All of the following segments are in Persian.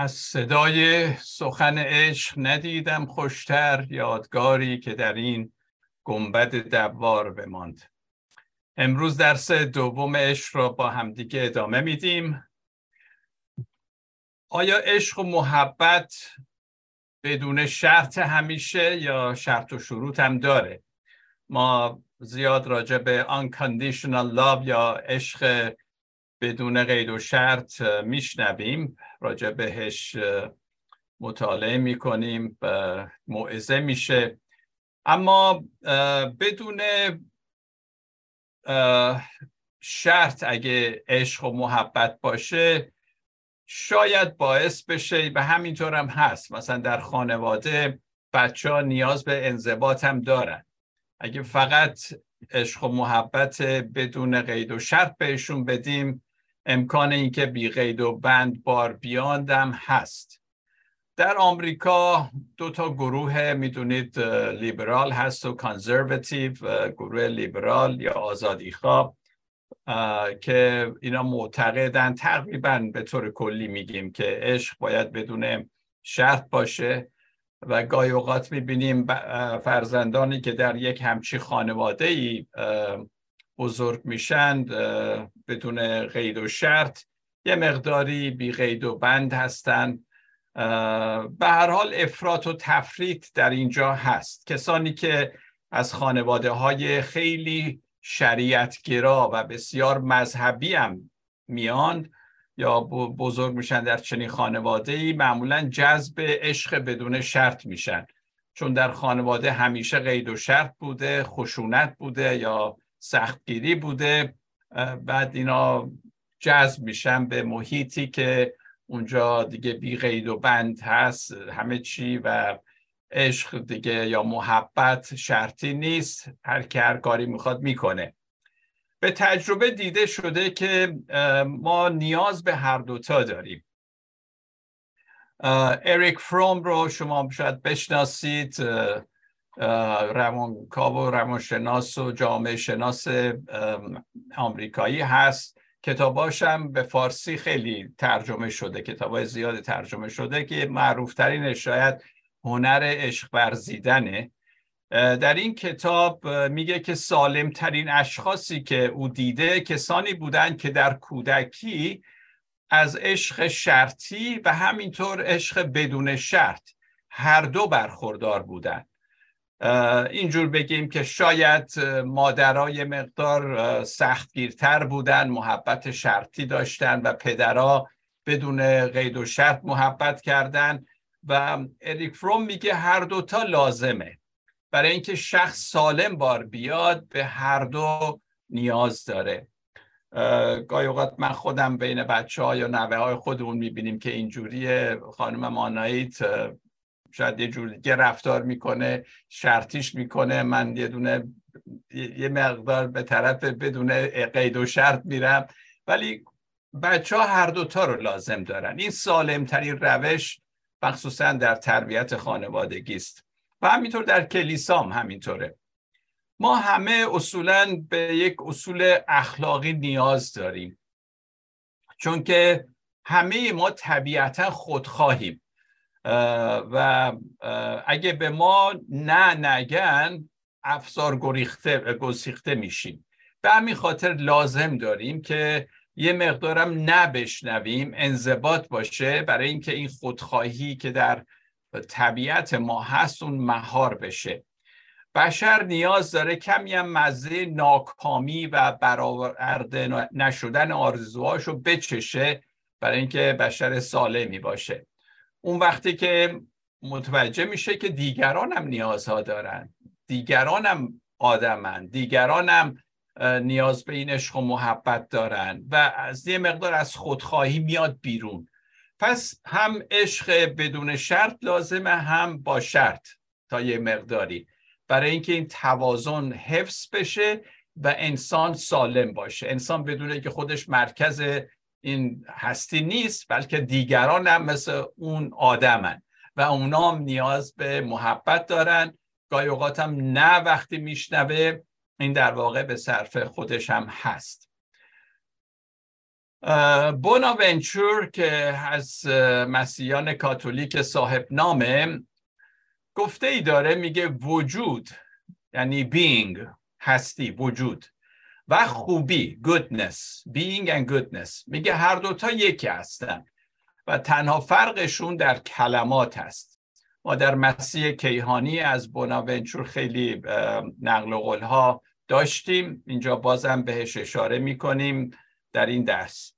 از صدای سخن عشق ندیدم خوشتر یادگاری که در این گنبد دوار بماند. امروز درس دوم عشق را با همدیگه ادامه میدیم. آیا عشق و محبت بدون شرط همیشه یا شرط و شروط هم داره؟ ما زیاد راجع به Unconditional Love یا عشق بدون قید و شرط میشنویم، راجع بهش مطالعه میکنیم، موعظه میشه، اما بدون شرط اگه عشق و محبت باشه شاید باعث بشه و همینطور هم هست، مثلا در خانواده بچه ها نیاز به انضباط هم دارن. اگه فقط عشق و محبت بدون قید و شرط بهشون بدیم امکان اینکه بی قید و بند بار بیاند هم هست. در آمریکا دو تا گروه میدونید لیبرال هست و کانزرواتیو، گروه لیبرال یا آزادیخواه که اینا معتقدن، تقریبا به طور کلی میگیم که عشق باید بدون شرط باشه و گاهی اوقات میبینیم فرزندانی که در یک همچی خانواده‌ای بزرگ میشن بدون قید و شرط یه مقداری بی قید و بند هستن. به هر حال افراط و تفریط در اینجا هست. کسانی که از خانواده‌های خیلی شریعتگرا و بسیار مذهبی هم میان یا بزرگ میشن در چنین خانواده‌ای معمولاً جذب عشق بدون شرط میشن، چون در خانواده همیشه قید و شرط بوده، خشونت بوده یا سختگیری بوده، بعد اینا جذب میشن به محیطی که اونجا دیگه بی قید و بند هست همه چی و عشق دیگه یا محبت شرطی نیست، هر که هر کاری میخواد میکنه. به تجربه دیده شده که ما نیاز به هر دوتا داریم. اریک فروم رو شما شاید بشناسید، روانکاو و روانشناس و جامعه شناس آمریکایی هست. کتاباش هم به فارسی خیلی ترجمه شده، کتابای زیاد ترجمه شده که معروفترینش شاید هنر عشق ورزیدنه. در این کتاب میگه که سالمترین اشخاصی که او دیده کسانی بودند که در کودکی از عشق شرطی و همینطور عشق بدون شرط هر دو برخوردار بودند. اینجور بگیم که شاید مادرای مقدار سختگیرتر بودن، محبت شرطی داشتن و پدرها بدون قید و شرط محبت کردن و اریک فروم میگه هر دوتا لازمه. برای اینکه شخص سالم بار بیاد به هر دو نیاز داره. گاهی اوقات من خودم بین بچه ها یا نوه های خودمون میبینیم که اینجوریه، خانم ماناییت شاید یه جوری رفتار میکنه، شرطیش میکنه، من یه مقدار به طرف بدون قید و شرط میرم، ولی بچه ها هر دوتا رو لازم دارن. این سالمترین روش مخصوصا در تربیت خانوادگی است و همینطور در کلیسا هم همینطوره. ما همه اصولاً به یک اصول اخلاقی نیاز داریم، چون که همه ما طبیعتاً خودخواهیم و اگه به ما نگن افسار گسیخته میشیم. به همین خاطر لازم داریم که یه مقدارم نبشنویم، انضباط باشه، برای اینکه این خودخواهی که در طبیعت ما هست اون مهار بشه. بشر نیاز داره کمی هم مزه ناکامی و برآورده نشدن آرزوهاشو بچشه برای اینکه بشر سالمی باشه. اون وقتی که متوجه میشه که دیگران هم نیازها دارن، دیگران هم آدمن، دیگران هم نیاز به این عشق و محبت دارن و از یه مقدار از خودخواهی میاد بیرون. پس هم عشق بدون شرط لازمه هم با شرط تا یه مقداری، برای اینکه این توازن حفظ بشه و انسان سالم باشه. انسان بدونه که خودش مرکز این هستی نیست، بلکه دیگران هم مثل اون آدمن و اونا هم نیاز به محبت دارن. گاهی اوقات هم نه وقتی میشنوه این در واقع به صرف خودش هم هست. بوناونچور که از مسیحیان کاتولیک صاحب نامه گفته ای داره، میگه وجود یعنی being، هستی، وجود، و خوبی goodness، being and goodness، میگه هر دوتا یکی هستن و تنها فرقشون در کلمات هست. ما در مسیح کیهانی از بوناونچور خیلی نقل و قولها داشتیم، اینجا بازم بهش اشاره میکنیم در این درس.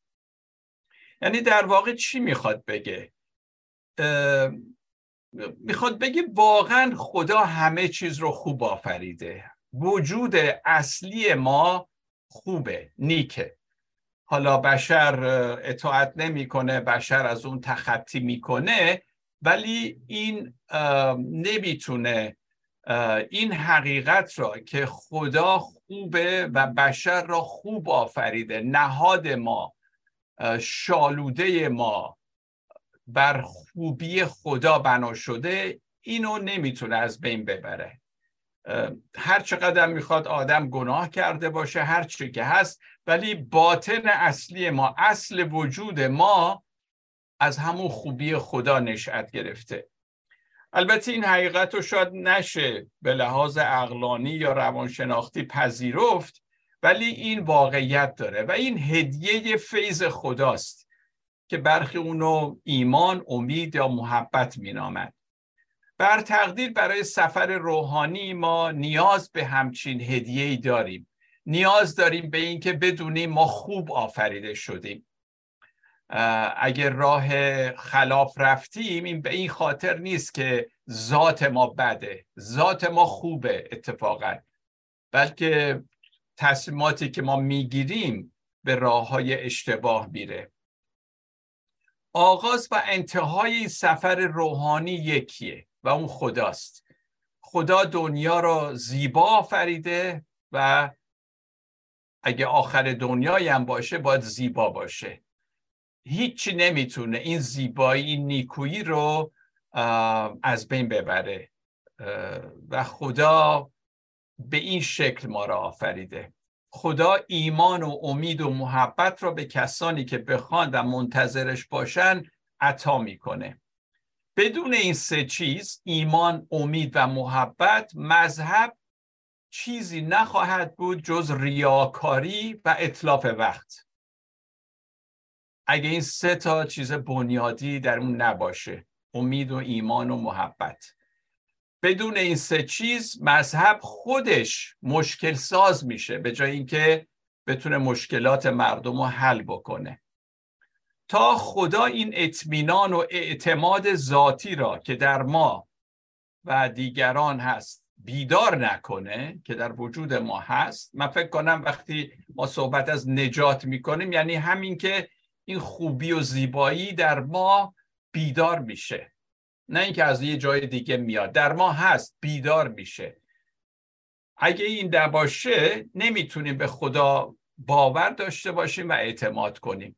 یعنی در واقع چی میخواد بگه؟ میخواد بگه واقعا خدا همه چیز رو خوب آفریده، وجود اصلی ما خوبه، نیکه. حالا بشر اطاعت نمیکنه، بشر از اون تخطی میکنه، ولی این نمیتونه این حقیقت را که خدا خوبه و بشر را خوب آفریده، نهاد ما، شالوده ما بر خوبی خدا بنا شده، اینو نمیتونه از بین ببره. هر چقدر میخواد آدم گناه کرده باشه، هر چی که هست، ولی باطن اصلی ما، اصل وجود ما از همون خوبی خدا نشأت گرفته. البته این حقیقت رو شاید نشه به لحاظ عقلانی یا روانشناختی پذیرفت، ولی این واقعیت داره و این هدیه فیض خداست که برخی اونو ایمان، امید یا محبت مینامند. بر تقدیر برای سفر روحانی ما نیاز به همچین هدیه‌ای داریم. نیاز داریم به این که بدونیم ما خوب آفریده شدیم. اگر راه خلاف رفتیم، این به این خاطر نیست که ذات ما بده، ذات ما خوبه اتفاقا، بلکه تصمیماتی که ما میگیریم به راههای اشتباه میره. آغاز و انتهای سفر روحانی یکیه و اون خداست. خدا دنیا را زیبا آفریده و اگه آخر دنیایی هم باشه باید زیبا باشه. هیچی نمیتونه این زیبایی، این نیکویی رو از بین ببره و خدا به این شکل ما را آفریده. خدا ایمان و امید و محبت را به کسانی که بخوان و منتظرش باشن عطا میکنه. بدون این سه چیز، ایمان، امید و محبت، مذهب چیزی نخواهد بود جز ریاکاری و اتلاف وقت. اگه این سه تا چیز بنیادی در اون نباشه، امید و ایمان و محبت، بدون این سه چیز مذهب خودش مشکل ساز میشه به جای اینکه بتونه مشکلات مردم رو حل بکنه. تا خدا این اطمینان و اعتماد ذاتی را که در ما و دیگران هست بیدار نکنه، که در وجود ما هست، من فکر کنم وقتی ما صحبت از نجات میکنیم یعنی همین که این خوبی و زیبایی در ما بیدار میشه، نه اینکه از یه جای دیگه میاد، در ما هست، بیدار میشه. اگه این نباشه نمیتونیم به خدا باور داشته باشیم و اعتماد کنیم.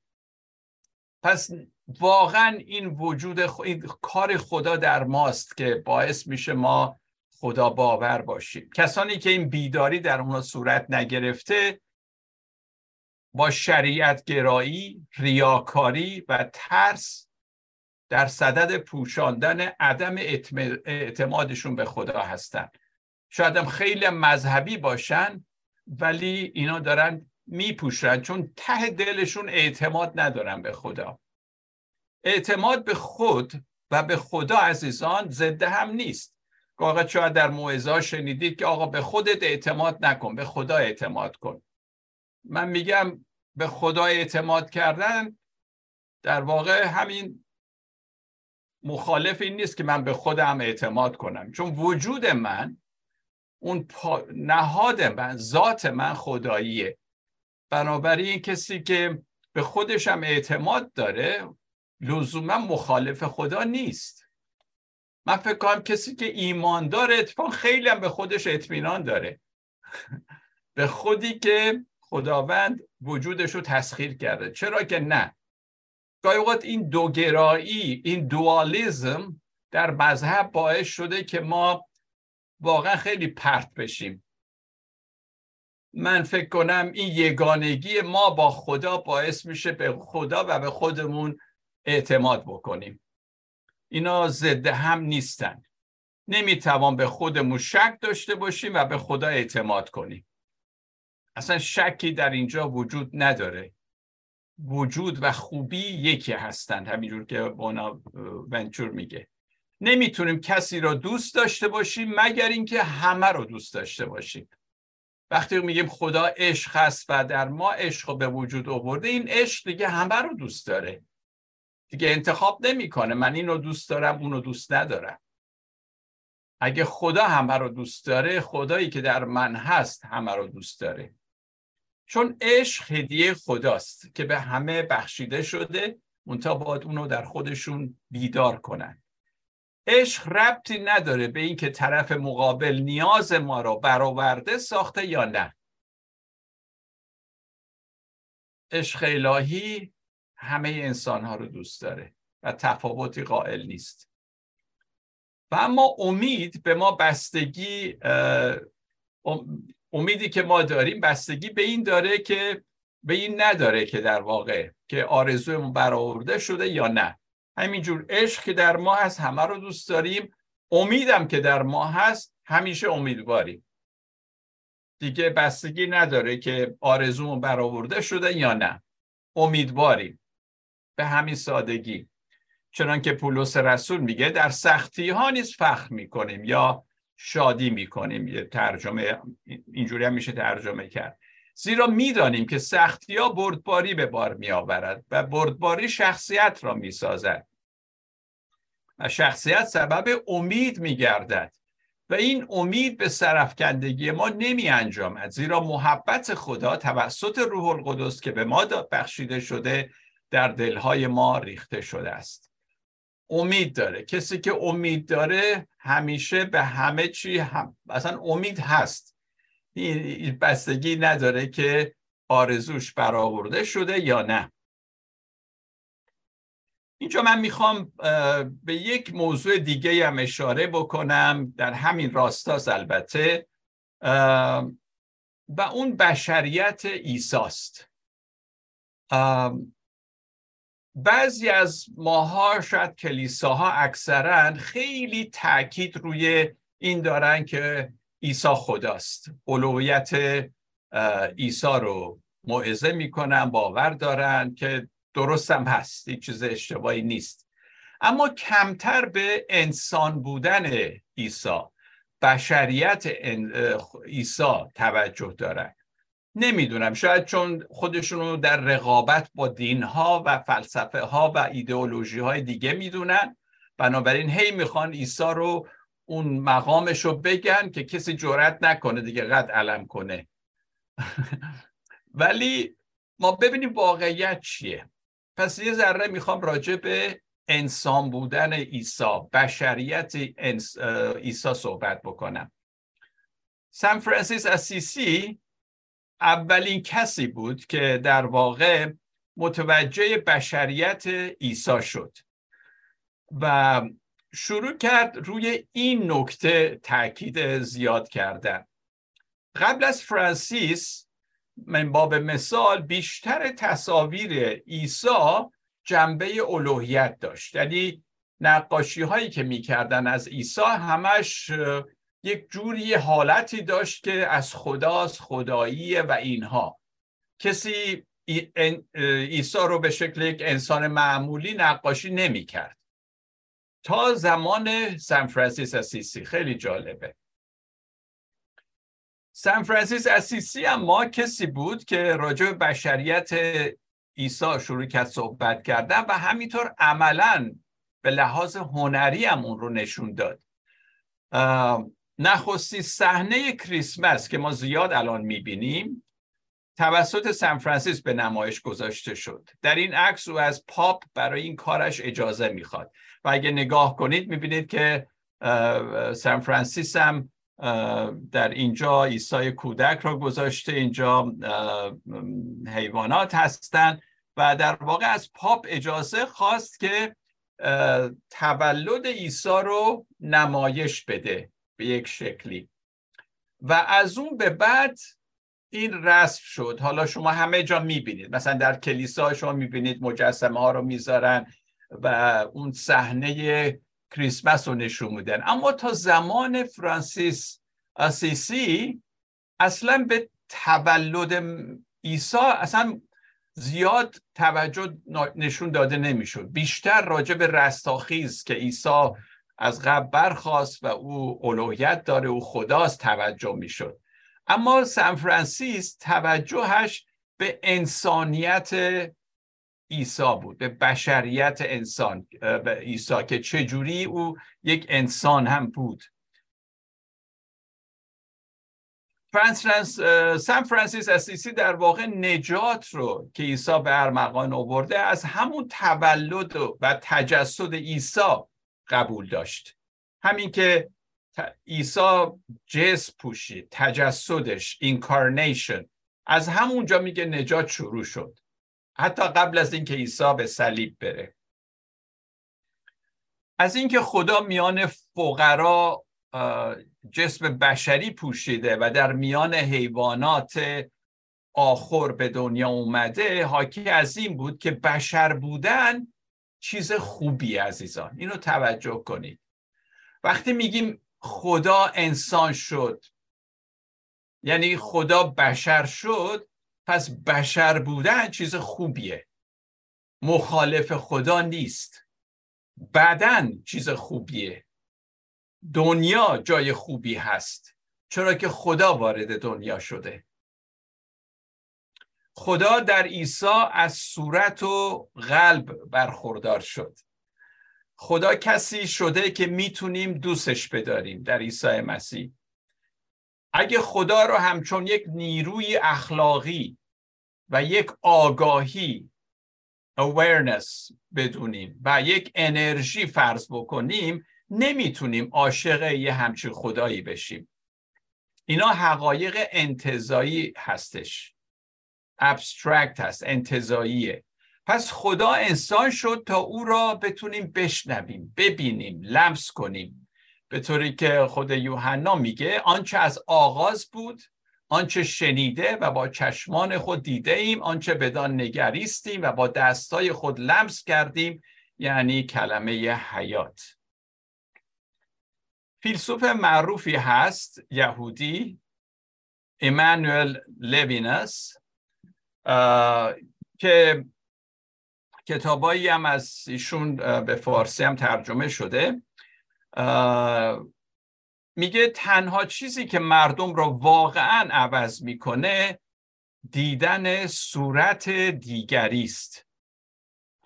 پس واقعا این وجود این کار خدا در ماست که باعث میشه ما خدا باور باشیم. کسانی که این بیداری در اونا صورت نگرفته، با شریعت گرایی، ریاکاری و ترس در صدد پوشاندن عدم اعتمادشون به خدا هستن. شاید هم خیلی مذهبی باشن ولی اینا دارن میپوشن چون ته دلشون اعتماد ندارن به خدا. اعتماد به خود و به خدا عزیزان ضد هم نیست. آقا شاید در موعظه شنیدید که آقا به خودت اعتماد نکن، به خدا اعتماد کن. من میگم به خدا اعتماد کردن در واقع همین مخالف این نیست که من به خودم اعتماد کنم، چون وجود من، اون نهاد من، ذات من خداییه. بنابراین کسی که به خودش هم اعتماد داره لزوما مخالف خدا نیست. من فکر کنم کسی که ایمان داره اتفاقا خیلی هم به خودش اطمینان داره، به خودی که خداوند وجودش رو تسخیر کرده. چرا که نه؟ گاهی اوقات این دوگرایی، این دوالیزم در مذهب باعث شده که ما واقعا خیلی پرت بشیم. من فکر کنم این یگانگی ما با خدا باعث میشه به خدا و به خودمون اعتماد بکنیم. اینا ضد هم نیستن. نمیتوان به خودمون شک داشته باشیم و به خدا اعتماد کنیم. اصلا شکی در اینجا وجود نداره. وجود و خوبی یکی هستند، همینجور که بوناونچور میگه. نمیتونیم کسی را دوست داشته باشیم مگر اینکه همه را دوست داشته باشیم. وقتی میگیم خدا عشق هست و در ما عشق رو به وجود آورده، این عشق دیگه همه رو دوست داره، دیگه انتخاب نمیکنه من اینو دوست دارم اونو دوست ندارم. اگه خدا همه رو دوست داره، خدایی که در من هست همه رو دوست داره، چون عشق هدیه خداست که به همه بخشیده شده، منتها باید اونو در خودشون بیدار کنن. عشق ربطی نداره به این که طرف مقابل نیاز ما را برآورده ساخته یا نه. عشق الهی همه انسان ها رو دوست داره و تفاوتی قائل نیست. و اما امید به ما بستگی، امیدی که ما داریم بستگی به این داره که به این نداره که در واقع که آرزومون برآورده شده یا نه. همینجور عشق که در ما هست همه رو دوست داریم، امیدم که در ما هست همیشه امیدواریم، دیگه بستگی نداره که آرزومون برآورده شده یا نه، امیدواریم. به همین سادگی، چنان که پولس رسول میگه در سختی ها نیز فخر میکنیم یا شادی میکنیم، یه ترجمه اینجوری هم میشه ترجمه کرد، زیرا میدانیم که سختی ها بردباری به بار میآورد و بردباری شخصیت را میسازد و شخصیت سبب امید میگردد و این امید به سرفکندگی ما نمی انجامد، زیرا محبت خدا توسط روح القدس که به ما بخشیده شده در دلهای ما ریخته شده است. امید داره، کسی که امید داره همیشه به همه چی هم اصلا امید هست، این بستگی نداره که آرزوش برآورده شده یا نه. اینجا من میخوام به یک موضوع دیگه هم اشاره بکنم در همین راستاست البته، و اون بشریت عیساست. بعضی از ماها شاید کلیساها اکثرا خیلی تاکید روی این دارن که عیسی خداست، اولویت عیسی رو موعظه میکنن، باور دارن که درستم هست، این چیز اشتباهی نیست، اما کمتر به انسان بودن عیسی، بشریت عیسی توجه دارن. نمیدونم، شاید چون خودشون رو در رقابت با دینها و فلسفه ها و ایدئولوژی های دیگه میدونن، بنابراین هی میخوان عیسی رو اون مقامش رو بگن که کسی جرئت نکنه دیگه قد علم کنه. ولی ما ببینیم واقعیت چیه. پس یه ذره میخوام راجع به انسان بودن عیسی، بشریت عیسی صحبت بکنم. سن فرانسیس اسیسی اولین کسی بود که در واقع متوجه بشریت عیسی شد و شروع کرد روی این نکته تاکید زیاد کردن. قبل از فرانسیس من باب مثال بیشتر تصاویر عیسی جنبه الوهیت داشت، یعنی نقاشی هایی که میکردن از عیسی همش یک جوری حالتی داشت که از خداست، خداییه و اینها. کسی عیسی رو به شکل یک انسان معمولی نقاشی نمیکرد تا زمان سن فرانسیس اسیسی. خیلی جالبه. سن فرانسیس اسیسی اما کسی بود که راجع به بشریت عیسی شروع کرد صحبت کردن و همینطور عملاً به لحاظ هنری هم اون رو نشون داد. نخستین صحنه کریسمس که ما زیاد الان میبینیم توسط سن فرانسیس به نمایش گذاشته شد. در این عکس او از پاپ برای این کارش اجازه میخواد و اگه نگاه کنید میبینید که سن فرانسیس هم در اینجا عیسی کودک را گذاشته، اینجا حیوانات هستند و در واقع از پاپ اجازه خواست که تولد عیسی رو نمایش بده به یک شکلی. و از اون به بعد این رسم شد. حالا شما همه جا میبینید، مثلا در کلیسا شما میبینید مجسمه ها رو میذارن و اون صحنه کریسمس رو نشون میدن. اما تا زمان فرانسیس اسیسی اصلا به تولد عیسی اصلا زیاد توجه نشون داده نمیشد. بیشتر راجع به رستاخیز که عیسی از قبر برخاست و او الوهیت داره، او خداست، توجه میشد. اما سن فرانسیس توجهش به انسانیت عیسی بود، به بشریت انسان به عیسی، که چجوری او یک انسان هم بود. سن فرانسیس اسیسی در واقع نجات رو که عیسی به ارمغان آورده از همون تولد و تجسد عیسی قبول داشت. همین که عیسی جسم پوشید، تجسدش، اینکارنیشن، از همونجا میگه نجات شروع شد، حتی قبل از اینکه عیسی به صلیب بره. از اینکه خدا میان فقرا جسم بشری پوشیده و در میان حیوانات آخر به دنیا اومده، حاکی از این بود که بشر بودن چیز خوبی. عزیزان اینو توجه کنید، وقتی میگیم خدا انسان شد یعنی خدا بشر شد، پس بشر بودن چیز خوبیه، مخالف خدا نیست، بدن چیز خوبیه، دنیا جای خوبی هست، چرا که خدا وارد دنیا شده. خدا در عیسی از صورت و قلب برخوردار شد. خدا کسی شده که میتونیم دوستش بداریم در عیسی مسیح. اگه خدا رو همچون یک نیروی اخلاقی و یک آگاهی awareness بدونیم و یک انرژی فرض بکنیم، نمیتونیم عاشق یه همچین خدایی بشیم. اینا حقایق انتزاعی هستش، ابسترکت هست، انتزاعیه. پس خدا انسان شد تا او را بتونیم بشنویم، ببینیم، لمس کنیم، به طوری که خود یوحنا میگه آنچه از آغاز بود، آنچه شنیده و با چشمان خود دیده ایم، آنچه بدان نگریستیم و با دستای خود لمس کردیم، یعنی کلمه حیات. فیلسوف معروفی هست یهودی، امانوئل لویناس، که کتابایی هم از ایشون به فارسی هم ترجمه شده، میگه تنها چیزی که مردم را واقعا عوض میکنه دیدن صورت دیگری است.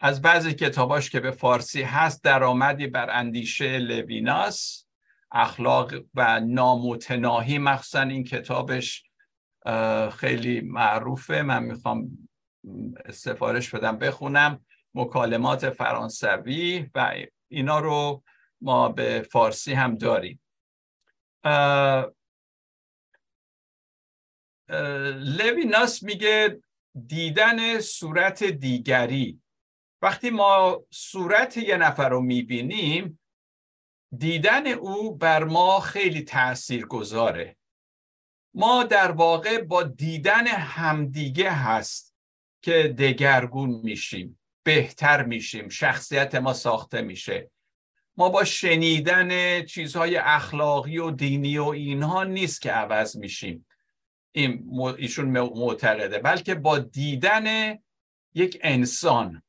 از بعضی کتاباش که به فارسی هست، درآمدی بر اندیشه لویناس، اخلاق و نامتناهی، مخصوصا این کتابش خیلی معروفه، من میخوام سفارش بدم بخونم، مکالمات فرانسوی، و اینا رو ما به فارسی هم داریم. لویناس میگه دیدن صورت دیگری. وقتی ما صورت یه نفر رو میبینیم، دیدن او بر ما خیلی تأثیر گذاره. ما در واقع با دیدن همدیگه هست که دگرگون میشیم، بهتر میشیم، شخصیت ما ساخته میشه. ما با شنیدن چیزهای اخلاقی و دینی و اینها نیست که عوض میشیم، ایشون معتقده، بلکه با دیدن یک انسان،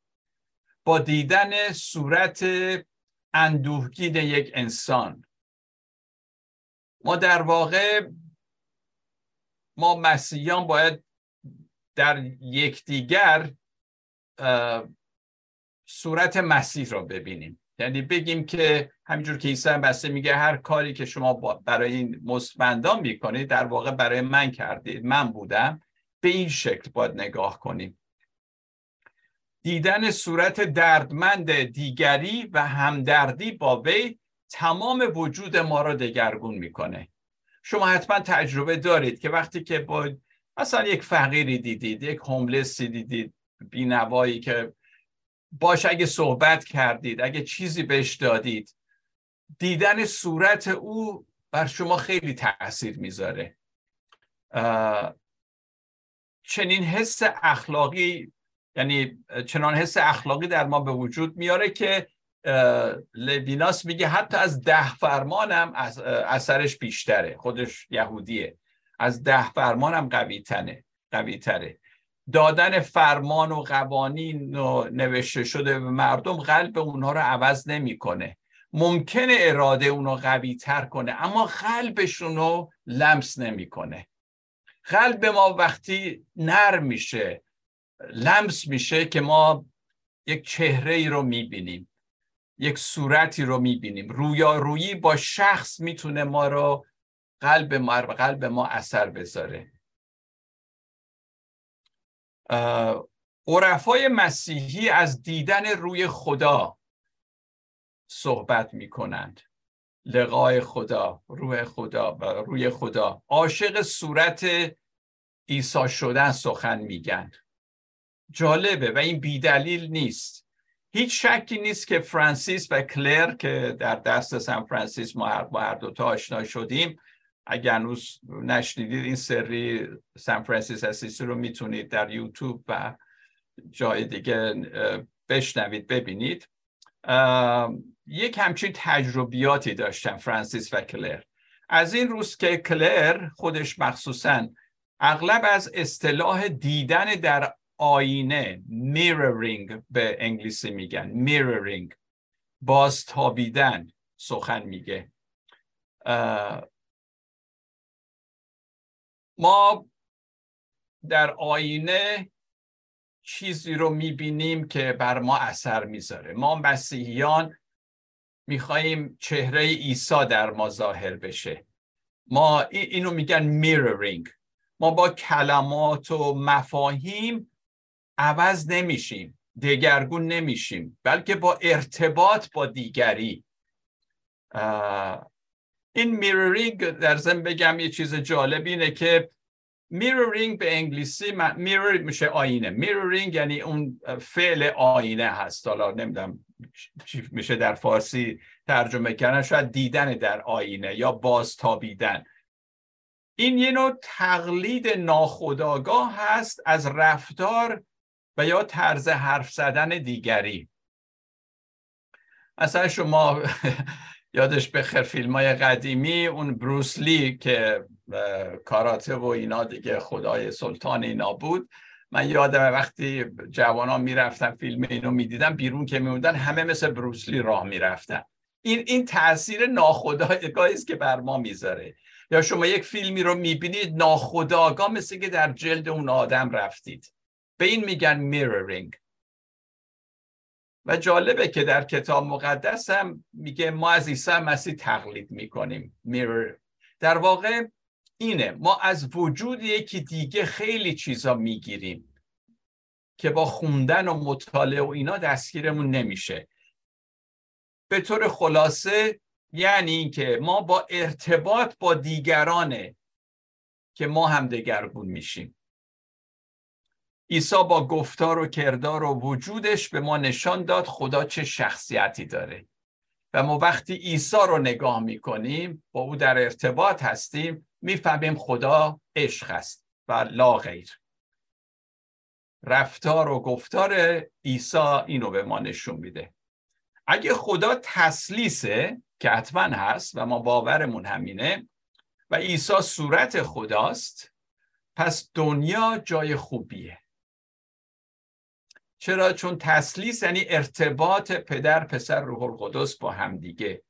با دیدن صورت اندوهگین یک انسان، ما در واقع، ما مسیحیان باید در یکدیگر صورت مسیح را ببینیم. یعنی بگیم که همینجور که عیسی مسیح میگه هر کاری که شما برای این مستمندان میکنید در واقع برای من کردید، من بودم. به این شکل باید نگاه کنیم، دیدن صورت دردمند دیگری و همدردی با وی تمام وجود ما را دگرگون میکنه. شما حتما تجربه دارید که وقتی که با مثلا یک فقیری دیدید، یک هوملسی دیدید، بی‌نوایی، که باش اگه صحبت کردید، اگه چیزی بهش دادید، دیدن صورت او بر شما خیلی تأثیر میذاره. چنین حس اخلاقی، یعنی چنان حس اخلاقی در ما به وجود میاره که لویناس میگه حتی از 10 فرمانم از اثرش بیشتره. خودش یهودیه. از 10 فرمانم قوی تره. دادن فرمان و قوانین و نوشته شده به مردم قلب اونها رو عوض نمیکنه. ممکنه اراده اونو قوی تر کنه اما قلبشون رو لمس نمیکنه. قلب ما وقتی نرم میشه، لمس میشه، که ما یک چهره ای رو میبینیم، یک صورتی رو میبینیم. رویارویی با شخص میتونه ما رو قلب ما اثر بذاره. عرفای مسیحی از دیدن روی خدا صحبت میکنند. لقای خدا، روح خدا و روی خدا. عاشق صورت عیسی شدن سخن میگن. جالبه و این بیدلیل نیست. هیچ شکی نیست که فرانسیس و کلر که در دست سن فرانسیس ما هر دوتا آشنا شدیم. اگر هنوز نشنیدید این سری سن فرانسیس اسیسی رو میتونید در یوتیوب و جای دیگه بشنوید، ببینید. یک همچین تجربیاتی داشتن فرانسیس و کلر. از این روز که کلر خودش مخصوصاً اغلب از اصطلاح دیدن در آینه، mirroring به انگلیسی میگن، mirroring، بازتابیدن، سخن میگه. ما در آینه چیزی رو میبینیم که بر ما اثر میذاره. ما مسیحیان میخواییم چهره عیسی در ما ظاهر بشه. ما اینو میگن mirroring. ما با کلمات و مفاهیم عوض نمیشیم، دگرگون نمیشیم، بلکه با ارتباط با دیگری. این mirroring در ضمن بگم یه چیز جالب اینه که mirroring به انگلیسی mirror میشه آینه. mirroring یعنی اون فعل آینه هست. حالا نمیدونم چی میشه در فارسی ترجمه کردن، شاید دیدن در آینه یا بازتابیدن. این یه نوع تقلید ناخودآگاه هست از رفتار و یا طرز حرف زدن دیگری. اصلا شما یادش بخیر فیلم‌های قدیمی، اون بروس لی که کاراته و اینا دیگه خدای سلطان اینا بود، من یادم وقتی جوانا میرفتن فیلم اینو میدیدن، بیرون که میموندن همه مثل بروس لی راه میرفتن. این تاثیر ناخودآگاهی است که بر ما میذاره. یا شما یک فیلمی رو میبینید، ناخودآگاه مثل که در جلد اون آدم رفتید. به این میگن mirroring. و جالبه که در کتاب مقدس هم میگه ما از عیسی مسیح تقلید میکنیم. mirror در واقع اینه، ما از وجود یکی دیگه خیلی چیزا میگیریم که با خوندن و مطالعه و اینا دستگیرمون نمیشه. به طور خلاصه یعنی اینکه ما با ارتباط با دیگرانه که ما هم دگرگون میشیم. عیسی با گفتار و کردار و وجودش به ما نشان داد خدا چه شخصیتی داره و ما وقتی عیسی رو نگاه میکنیم، با او در ارتباط هستیم، میفهمیم خدا عشق است و لا غیر. رفتار و گفتار عیسی اینو به ما نشون میده. اگه خدا تثلیثه که حتما هست و ما باورمون همینه و عیسی صورت خداست، پس دنیا جای خوبیه. چرا؟ چون تثلیث یعنی ارتباط پدر، پسر، روح القدس با همدیگه.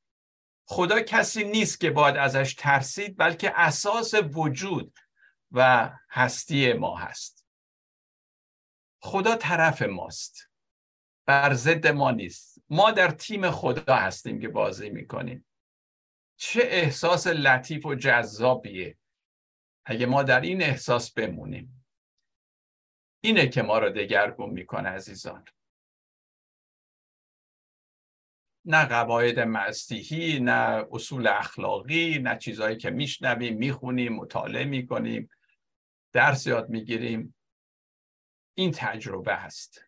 خدا کسی نیست که باید ازش ترسید، بلکه اساس وجود و هستی ما هست. خدا طرف ماست، بر ضد ما نیست. ما در تیم خدا هستیم که بازی میکنیم. چه احساس لطیف و جذابیه اگه ما در این احساس بمونیم. اینه که ما رو دگرگون میکنه عزیزان. نه قواعد مسیحی، نه اصول اخلاقی، نه چیزایی که میشنویم، میخونیم، مطالعه میکنیم، درس یاد میگیریم. این تجربه هست.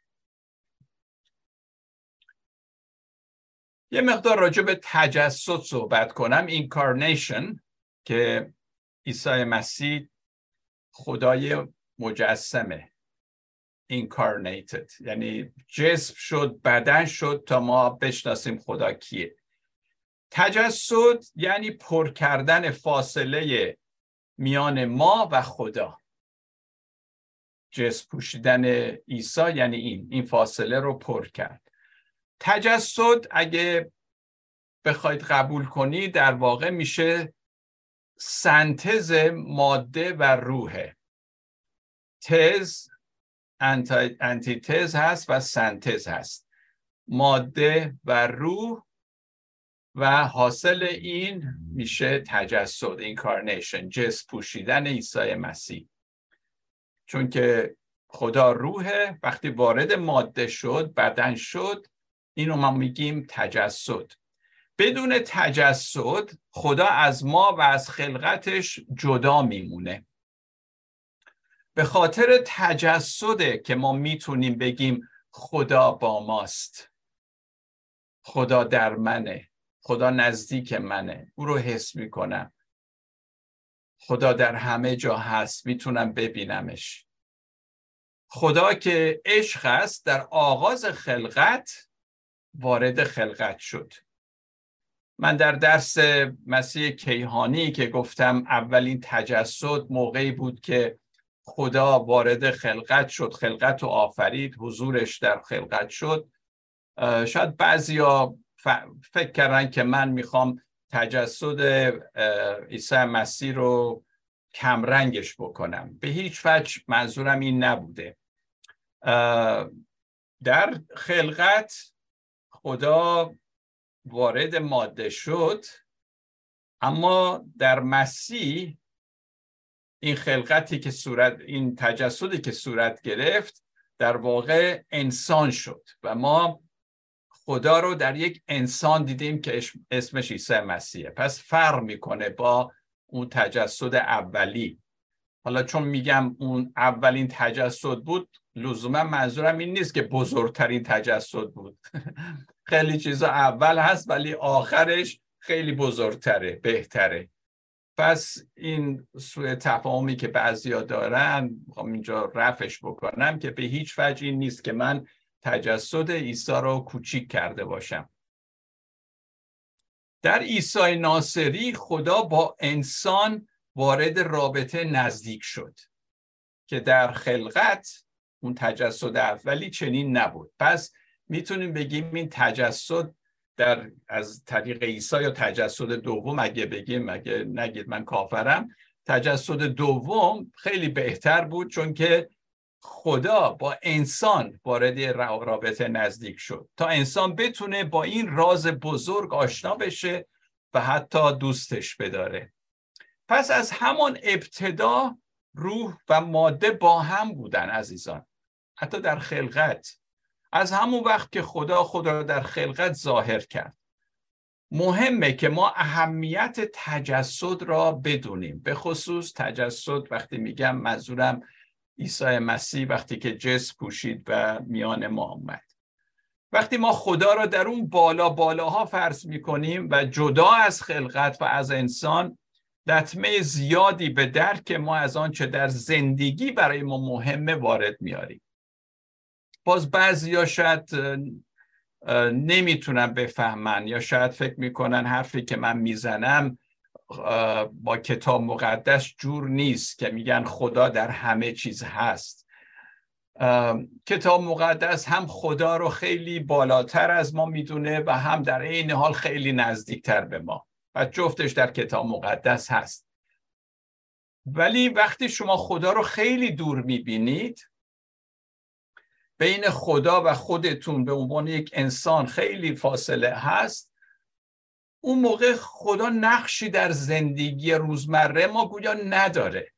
یه مقدار راجع به تجسد صحبت کنم. اینکارنیشن که عیسی مسیح خدای مجسمه، incarnated، یعنی جسم شد، بدن شد تا ما بشناسیم خدا کیه. تجسد یعنی پر کردن فاصله میان ما و خدا. جسم پوشیدن عیسی یعنی این فاصله رو پر کرد. تجسد اگه بخواید قبول کنی در واقع میشه سنتز ماده و روحه. تز انتیتز هست و سنتز هست. ماده و روح و حاصل این میشه تجسد، اینکارنیشن، جسم پوشیدن عیسی مسیح. چون که خدا روحه، وقتی وارد ماده شد، بدن شد، اینو ما میگیم تجسد. بدون تجسد خدا از ما و از خلقتش جدا میمونه. به خاطر تجسده که ما میتونیم بگیم خدا با ماست، خدا در منه، خدا نزدیک منه، او رو حس میکنم، خدا در همه جا هست، میتونم ببینمش. خدا که عشق هست در آغاز خلقت وارد خلقت شد. من در درس مسیح کیهانی که گفتم اولین تجسد موقعی بود که خدا وارد خلقت شد، خلقت رو آفرید، حضورش در خلقت شد. شاید بعضیا فکر کردن که من میخوام تجسد عیسی مسیح رو کمرنگش بکنم. به هیچ وجه منظورم این نبوده. در خلقت خدا وارد ماده شد، اما در مسیح این خلقتی که این تجسدی که صورت گرفت در واقع انسان شد و ما خدا رو در یک انسان دیدیم که اسمش عیسی مسیحه. پس فرق میکنه با اون تجسد اولی. حالا چون میگم اون اولین تجسد بود، لزوما منظورم این نیست که بزرگترین تجسد بود. خیلی چیزا اول هست ولی آخرش خیلی بزرگتره، بهتره. پس این سوء تفاهمی که بعضیا دارن میخوام اینجا رفعش بکنم که به هیچ وجه این نیست که من تجسد عیسی رو کوچیک کرده باشم. در عیسی ناصری خدا با انسان وارد رابطه نزدیک شد که در خلقت اون تجسد اولی چنین نبود. پس میتونیم بگیم این تجسد از طریق عیسی یا تجسد دوم، اگه بگیم، اگه نگید من کافرم، تجسد دوم خیلی بهتر بود چون که خدا با انسان وارد رابطه نزدیک شد تا انسان بتونه با این راز بزرگ آشنا بشه و حتی دوستش بداره. پس از همان ابتدا روح و ماده با هم بودن عزیزان، حتی در خلقت. از همون وقت که خدا خود را در خلقت ظاهر کرد. مهمه که ما اهمیت تجسد را بدونیم، به خصوص تجسد، وقتی میگم منظورم عیسی مسیح وقتی که جسم پوشید و میان ما آمد. وقتی ما خدا را در اون بالا بالاها فرض میکنیم و جدا از خلقت و از انسان، لطمه زیادی به درک ما از آن چه در زندگی برای ما مهمه وارد میاریم. باز بعضیا شاید نمیتونن بفهمن یا شاید فکر میکنن حرفی که من میزنم با کتاب مقدس جور نیست که میگن خدا در همه چیز هست. کتاب مقدس هم خدا رو خیلی بالاتر از ما میدونه و هم در عین حال خیلی نزدیکتر به ما و جفتش در کتاب مقدس هست. ولی وقتی شما خدا رو خیلی دور میبینید، بین خدا و خودتون به عنوان یک انسان خیلی فاصله هست، اون موقع خدا نقشی در زندگی روزمره ما گویا نداره.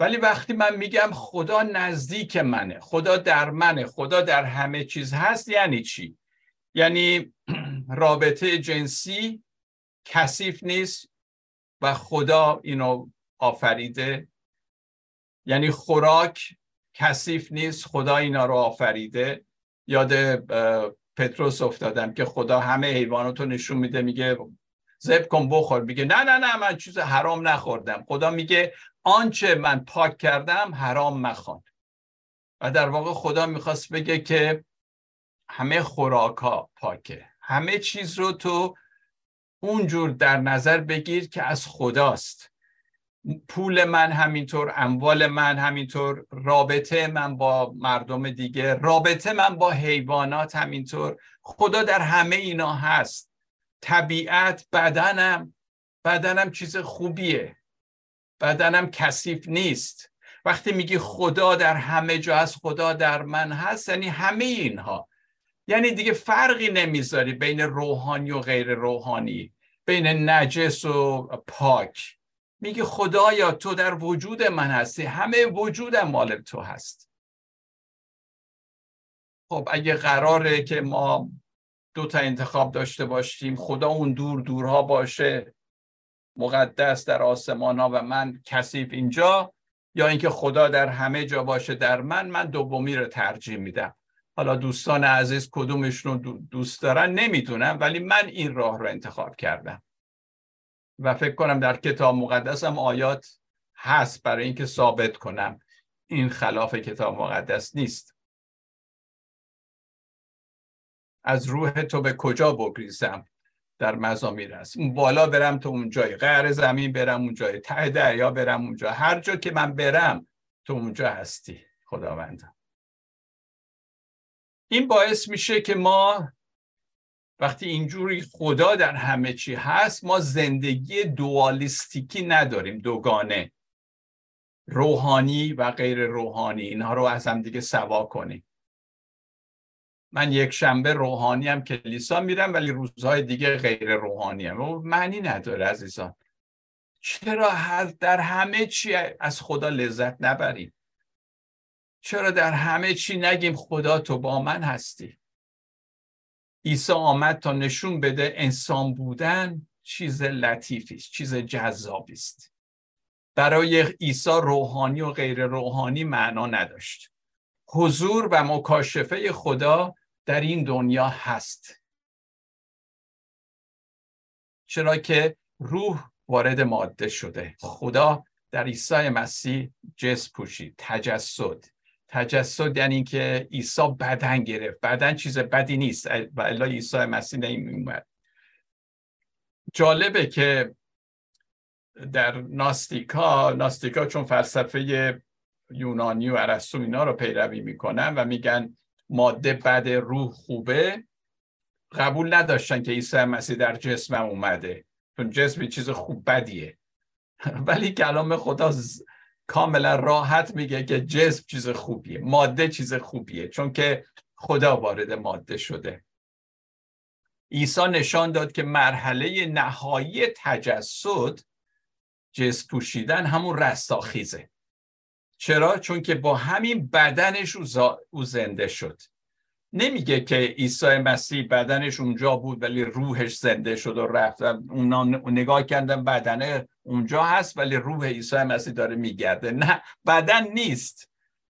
ولی وقتی من میگم خدا نزدیک منه، خدا در منه، خدا در همه چیز هست، یعنی چی؟ یعنی رابطه جنسی کثیف نیست و خدا اینو آفریده. یعنی خوراک کثیف نیست، خدا اینا رو آفریده. یاد پتروس افتادم که خدا همه حیوانات رو نشون میده، میگه ذبح کن بخور، میگه نه نه نه من چیز حرام نخوردم. خدا میگه آنچه من پاک کردم حرام مخوان. و در واقع خدا میخواست بگه که همه خوراکا پاکه، همه چیز رو تو اونجور در نظر بگیر که از خداست. پول من همینطور، اموال من همینطور، رابطه من با مردم دیگه، رابطه من با حیوانات همینطور. خدا در همه اینا هست. طبیعت، بدنم چیز خوبیه، بدنم کثیف نیست. وقتی میگی خدا در همه جا هست، خدا در من هست، یعنی همه اینها. یعنی دیگه فرقی نمیذاری بین روحانی و غیر روحانی، بین نجس و پاک. میگی خدایا تو در وجود من هستی، همه وجودم مال تو هست. خب اگه قراره که ما دو تا انتخاب داشته باشیم، خدا اون دور دورها باشه، مقدس در آسمان ها و من کثیف اینجا، یا اینکه خدا در همه جا باشه در من دومی رو ترجیح میدم. حالا دوستان عزیز کدومشون رو دوست دارن نمیدونم، ولی من این راه رو انتخاب کردم و فکر کنم در کتاب مقدس هم آیات هست برای اینکه ثابت کنم این خلاف کتاب مقدس نیست. از روح تو به کجا بگریزم در مزامیر است، اون بالا برم تو اونجای، قعر زمین برم اونجای، ته دریا برم اونجا، هر جا که من برم تو اونجا هستی خداوند. این باعث میشه که ما وقتی اینجوری خدا در همه چی هست، ما زندگی دوالیستیکی نداریم، دوگانه، روحانی و غیر روحانی، اینها رو از هم دیگه سوا کنیم. من یک شنبه روحانی هم کلیسا میرم ولی روزهای دیگه غیر روحانی هم. معنی نداره عزیزان. چرا در همه چی از خدا لذت نبریم؟ چرا در همه چی نگیم خدا تو با من هستی؟ عیسی آمد تا نشون بده انسان بودن چیز لطیفی است، چیز جذابی است. برای عیسی روحانی و غیر روحانی معنا نداشت. حضور و مکاشفه خدا در این دنیا هست، چرا که روح وارد ماده شده. خدا در عیسی مسیح جسم پوشید، تجسد یعنی این که عیسی بدن گرفت. بدن چیز بدی نیست و الا عیسی مسیح نمی‌اومد. جالبه که در ناستیکا چون فلسفه یونانی و ارسطو اینا رو پیروی میکنن و میگن ماده بد روح خوبه، قبول نداشتن که عیسی مسیح در جسمم اومده، چون جسم چیز خوب بدیه. ولی کلام خدا کاملا راحت میگه که جسم چیز خوبیه، ماده چیز خوبیه، چون که خدا وارد ماده شده. عیسی نشان داد که مرحله نهایی تجسد، جسم پوشیدن، همون رستاخیزه. چرا؟ چون که با همین بدنش او زنده شد. نمیگه که عیسی مسیح بدنش اونجا بود ولی روحش زنده شد و رفت. اونا نگاه کردن بدنه اونجا هست ولی روح عیسی مسیح داره میگرده. نه، بدن نیست،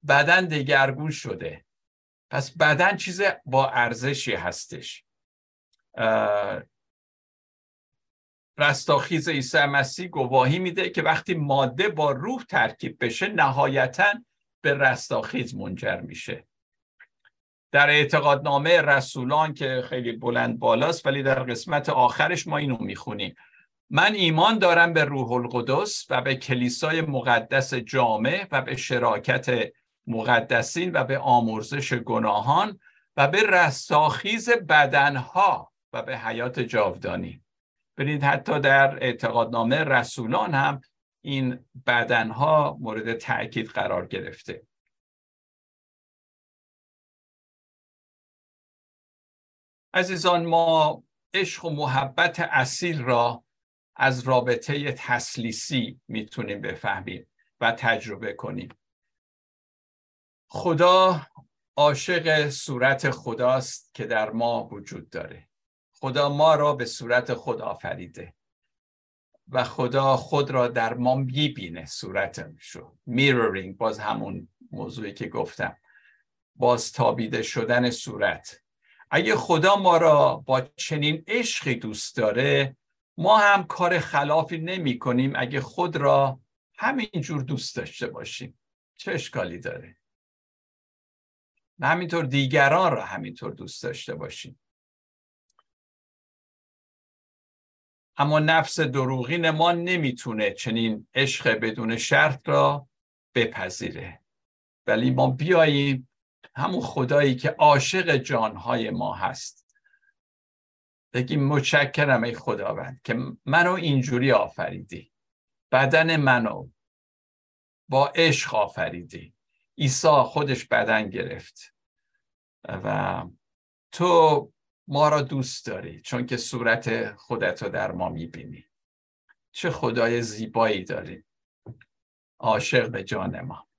بدن دگرگون شده. پس بدن چیز با ارزشی هستش. رستاخیز عیسی مسیح گواهی میده که وقتی ماده با روح ترکیب بشه نهایتاً به رستاخیز منجر میشه. در اعتقادنامه رسولان که خیلی بلند بالاست ولی در قسمت آخرش ما اینو میخونیم: من ایمان دارم به روح القدس و به کلیسای مقدس جامع و به شراکت مقدسین و به آمرزش گناهان و به رستاخیز بدنها و به حیات جاودانی. ببینید حتی در اعتقادنامه رسولان هم این بدنها مورد تأکید قرار گرفته. عزیزان، ما عشق و محبت اصیل را از رابطه تسلیسی میتونیم بفهمیم و تجربه کنیم. خدا عاشق صورت خداست که در ما وجود داره. خدا ما را به صورت خود آفریده و خدا خود را در ما میبینه، صورتشو. Mirroring، باز همون موضوعی که گفتم، باز تابیده شدن صورت. اگه خدا ما را با چنین عشقی دوست داره، ما هم کار خلافی نمی کنیم اگه خود را همینجور دوست داشته باشیم. چه اشکالی داره؟ و همینطور دیگران را همینطور دوست داشته باشیم. اما نفس دروغین ما نمیتونه چنین عشق بدون شرط را بپذیره. ولی ما بیاییم همون خدایی که عاشق جانهای ما هست بگیم متشکرم ای خداوند که منو اینجوری آفریدی، بدن منو با عشق آفریدی. عیسی خودش بدن گرفت و تو ما را دوست داری چون که صورت خودت رو در ما میبینی. چه خدای زیبایی داری، عاشق به جان ما.